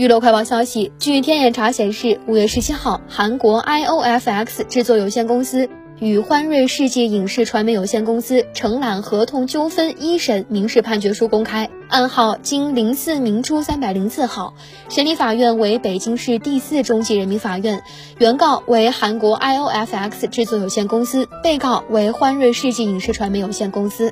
娱乐快报消息，据天眼查显示，5月17号，韩国 IOFX 制作有限公司与欢瑞世纪影视传媒有限公司承揽合同纠纷一审民事判决书公开，案号经04明珠304号，审理法院为北京市第四中级人民法院，原告为韩国 IOFX 制作有限公司，被告为欢瑞世纪影视传媒有限公司。